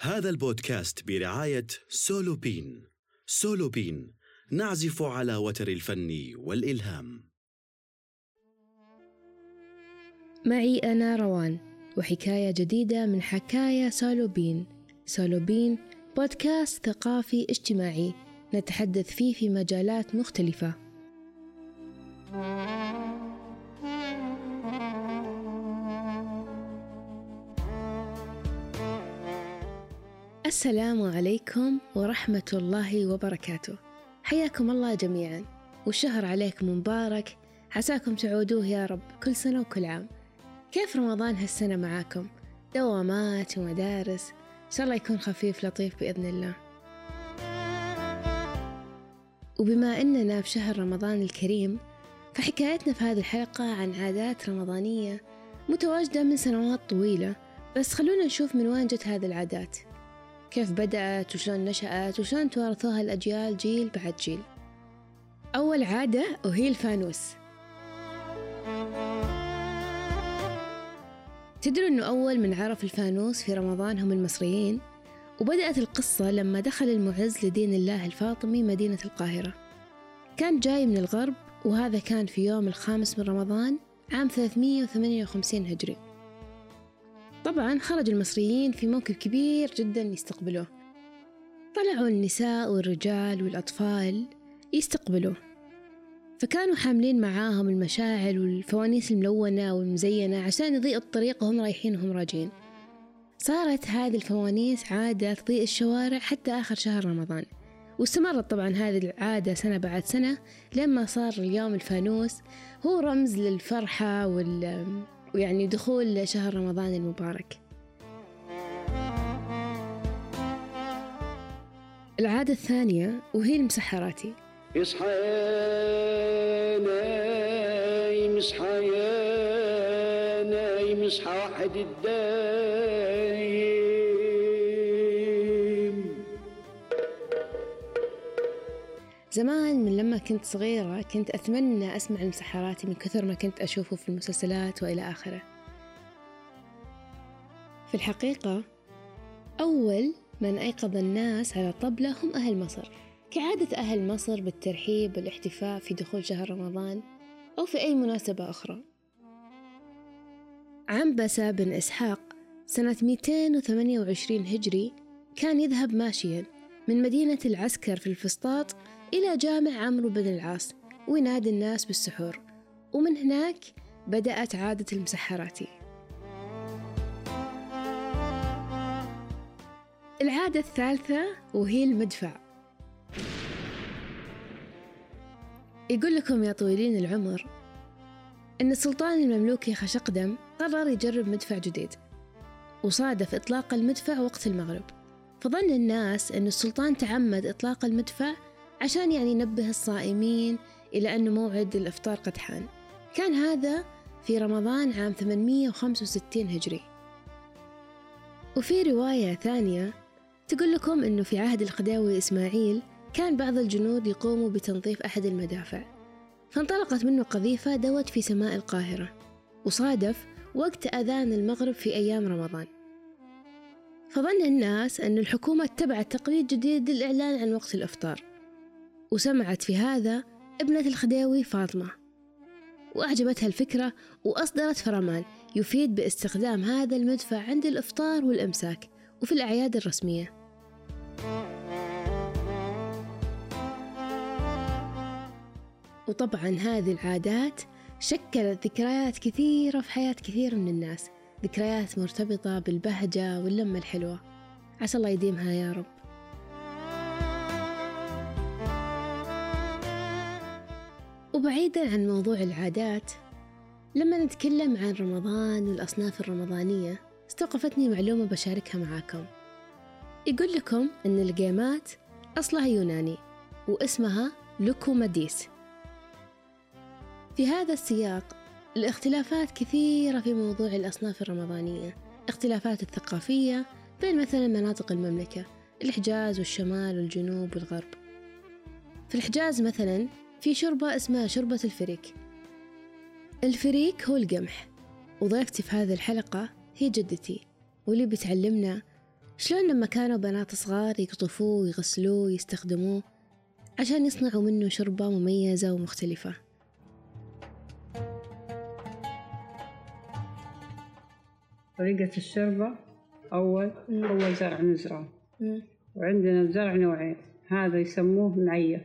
هذا البودكاست برعاية سولوبين. سولوبين، نعزف على وتر الفن والإلهام. معي أنا روان وحكاية جديدة من حكاية سولوبين. سولوبين بودكاست ثقافي اجتماعي نتحدث فيه في مجالات مختلفة. السلام عليكم ورحمة الله وبركاته، حياكم الله جميعا، والشهر عليكم مبارك، عساكم تعودوه يا رب كل سنة وكل عام. كيف رمضان هالسنة معاكم؟ دوامات ومدارس؟ إن شاء الله يكون خفيف لطيف بإذن الله. وبما أننا بشهر رمضان الكريم، فحكايتنا في هذه الحلقة عن عادات رمضانية متواجدة من سنوات طويلة، بس خلونا نشوف من وين جت هذه العادات، كيف بدأت وشلون نشأت وشلون توارثوها الأجيال جيل بعد جيل. أول عادة وهي الفانوس. تدروا أنه أول من عرف الفانوس في رمضان هم المصريين، وبدأت القصة لما دخل المعز لدين الله الفاطمي مدينة القاهرة. كان جاي من الغرب، وهذا كان في يوم الخامس من رمضان عام 358 هجري. طبعا خرج المصريين في موكب كبير جدا يستقبلوه، طلعوا النساء والرجال والأطفال يستقبلوه، فكانوا حاملين معاهم المشاعل والفوانيس الملونة والمزينة عشان يضيء الطريق وهم رايحين وهم راجعين. صارت هذه الفوانيس عادة تضيء الشوارع حتى آخر شهر رمضان، واستمرت طبعا هذه العادة سنة بعد سنة، لما صار اليوم الفانوس هو رمز للفرحة ويعني دخول شهر رمضان المبارك. العادة الثانية وهي المسحراتي. اصحى يا نايم، اصحى يا نايم، اصحى واحد الدايم. زمان من لما كنت صغيرة كنت أتمنى أسمع المسحراتي من كثر ما كنت أشوفه في المسلسلات وإلى آخره. في الحقيقة أول من أيقظ الناس على الطبلة هم أهل مصر، كعادة أهل مصر بالترحيب والاحتفاء في دخول شهر رمضان أو في أي مناسبة أخرى. عنبسة بن إسحاق سنة 228 هجري كان يذهب ماشيا من مدينة العسكر في الفسطاط إلى جامع عمرو بن العاص وينادي الناس بالسحور، ومن هناك بدأت عادة المسحراتي. العادة الثالثة وهي المدفع. يقول لكم يا طويلين العمر أن السلطان المملوكي خشقدم قرر يجرب مدفع جديد، وصادف إطلاق المدفع وقت المغرب، فظن الناس أن السلطان تعمد إطلاق المدفع عشان يعني ينبه الصائمين إلى أن موعد الإفطار قد حان. كان هذا في رمضان عام 865 هجري. وفي رواية ثانية تقول لكم أنه في عهد الخديوي إسماعيل كان بعض الجنود يقوموا بتنظيف أحد المدافع، فانطلقت منه قذيفة دوت في سماء القاهرة، وصادف وقت أذان المغرب في أيام رمضان، فظن الناس أن الحكومة اتبعت تقليد جديد للإعلان عن وقت الإفطار، وسمعت في هذا ابنة الخديوي فاطمة، وأعجبتها الفكرة وأصدرت فرمان يفيد باستخدام هذا المدفع عند الإفطار والإمساك وفي الأعياد الرسمية. وطبعا هذه العادات شكلت ذكريات كثيرة في حياة كثير من الناس، ذكريات مرتبطة بالبهجة واللمة الحلوة، عسى الله يديمها يا رب. وبعيدا عن موضوع العادات، لما نتكلم عن رمضان والأصناف الرمضانية استوقفتني معلومة بشاركها معاكم. يقول لكم أن القيمات أصلها يوناني واسمها لوكوماديس. في هذا السياق الاختلافات كثيرة في موضوع الأصناف الرمضانية، اختلافات الثقافية بين مثلا مناطق المملكة، الحجاز والشمال والجنوب والغرب. في الحجاز مثلا في شوربة اسمها شوربة الفريك. الفريك هو القمح، وضيفتي في هذه الحلقة هي جدتي، واللي بتعلمنا شلون لما كانوا بنات صغار يقطفوه ويغسلوه ويستخدموه عشان يصنعوا منه شوربة مميزة ومختلفة. طريقة الشوربة أول زرع نزرعه، وعندنا الزرع نوعين، هذا يسموه نعية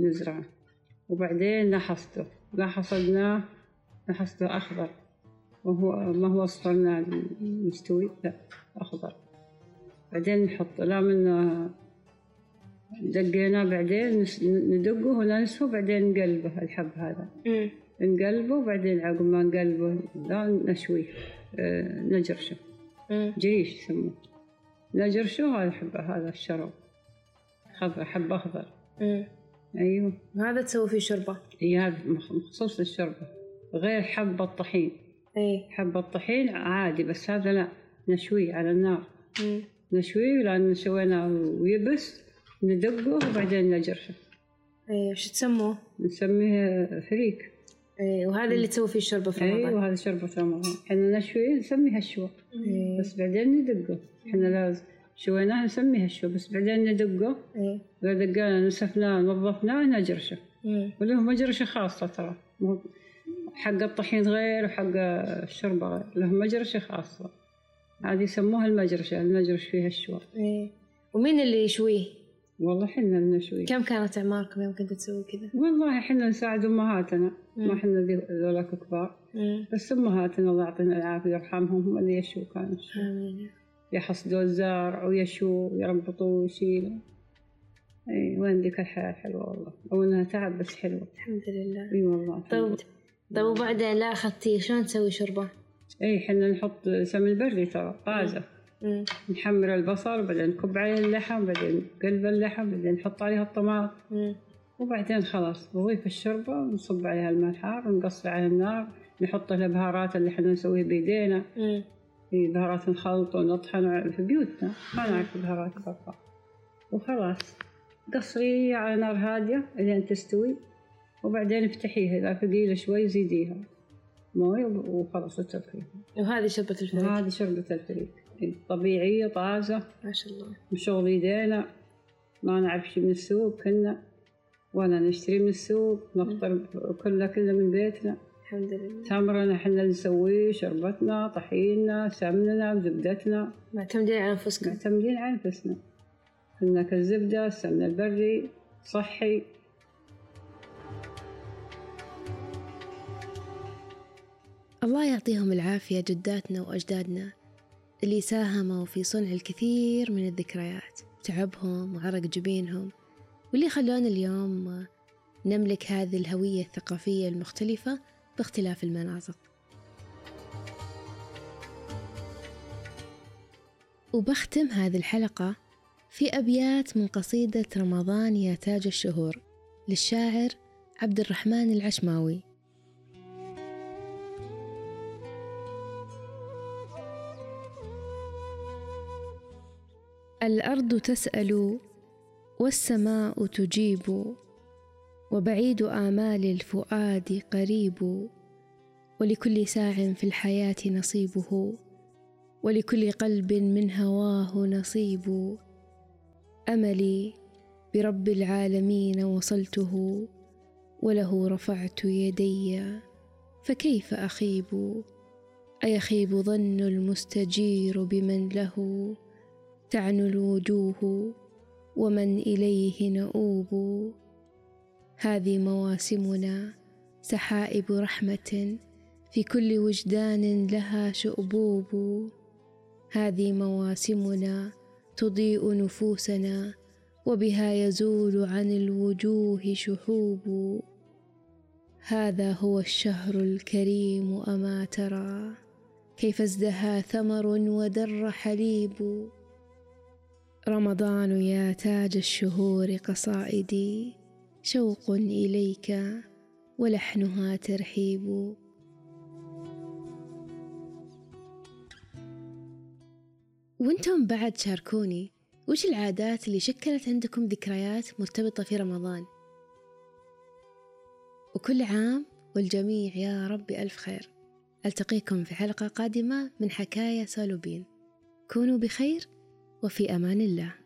نزرعه، وبعدين نحصته، لا حصدناه نحصته أخضر، وهو ما هو أصفرناه مستوي، لا أخضر، بعدين نحطه، لا من دقيناه بعدين ندقه وننسفه، بعدين نقلبه الحب هذا، نقلبه، وبعدين عقب ما نقلبه لا نشويه، نجرشه، جريش يسموه، نجرشه هذا حبة، هذا الشرب خضر، حب أخضر. أيوه هذا تسوي فيه شوربة. إي هذا مخصوص للشوربة، غير حبة الطحين. إي حبة الطحين عادي، بس هذا لا نشويه على النار. نشويه لأن سويناه ويبس ندقه وبعدين نجرشه. إي وش تسموه؟ نسميه فريك. إي وهذا اللي تسوي فيه الشوربة في رمضان. أيوه هذا شوربة في رمضان، إحنا نشويه نسميها الشوى، بس بعدين ندقه، إحنا لازم شويناه نسميها الشو، بس بعدين ندقه، إذا دقناه نسفناه نظفناه نجرشه، وله مجرشه خاصة ترى، حق الطحين غير وحق الشوربة غير، له مجرشه خاصة، هذه يسموها المجرشه، المجرش فيها الشو. ومين اللي يشويه؟ والله حنا اللي نشويه. كم كانت أعماركم يوم كنتوا تسووا كذا؟ والله حنا نساعد أمهاتنا، ما حنا ذولاك كبار، بس أمهاتنا الله يعطينا العافية ويرحمهم هم اللي يشووا كانوا. آمين. يحصدوا الزرع ويشوه ويربطوه ويشيله. اي وين ذيك الحياة الحلوة والله، أو إنها تعب بس حلوة. الحمد لله. اي والله. طيب وبعدين لا أخذتيه شلون تسوي شوربة؟ اي حنا نحط سمن بردي ترى طازة، نحمر البصل وبعدين نكب عليه اللحم، بعدين قلب اللحم، بعدين نحط عليها الطماط، وبعدين خلاص نضيف الشوربة ونصب عليها الماء الحار ونقص على النار، نحط البهارات اللي حنا نسويها بيدينا. بهارات نخلط ونطحن في بيوتنا، ما نعرف بهارات برا، وخلاص قصري على نار هادية لين تستوي، وبعدين افتحيها إذا ثقيلة شوي زيديها موي وخلاص اتركيها. وهذه شوربة الفريك. هذه شوربة الفريك طبيعية طازة ما شاء الله، من شغل يدينا، ما نعرف شي من السوق كنا، ولا نشتري من السوق، نفطر كلنا من بيتنا الحمد لله. تمرنا حنا نسوي شربتنا، طحيننا، سمننا، زبدتنا. معتمدين على أنفسنا. معتمدين على أنفسنا. كنا كالزبدة، السمن البري، صحي. الله يعطيهم العافية جداتنا وأجدادنا اللي ساهموا في صنع الكثير من الذكريات، تعبهم وعرق جبينهم، واللي خلونا اليوم نملك هذه الهوية الثقافية المختلفة باختلاف المناطق. وبختم هذه الحلقة في أبيات من قصيدة رمضان يا تاج الشهور للشاعر عبد الرحمن العشماوي. الأرض تسأل والسماء تجيب، وبعيد آمال الفؤاد قريب، ولكل ساع في الحياة نصيبه، ولكل قلب من هواه نصيب. أملي برب العالمين وصلته، وله رفعت يدي فكيف أخيب؟ أيخيب ظن المستجير بمن له تعنو الوجوه ومن إليه نؤوب. هذه مواسمنا سحائب رحمة في كل وجدان لها شؤبوب. هذه مواسمنا تضيء نفوسنا وبها يزول عن الوجوه شحوب. هذا هو الشهر الكريم أما ترى، كيف ازدهى ثمر ودر حليب. رمضان يا تاج الشهور قصائدي، شوق إليك ولحنها ترحيب. وانتم بعد شاركوني وش العادات اللي شكلت عندكم ذكريات مرتبطة في رمضان، وكل عام والجميع يا رب ألف خير. ألتقيكم في حلقة قادمة من حكاية سالوبين، كونوا بخير وفي أمان الله.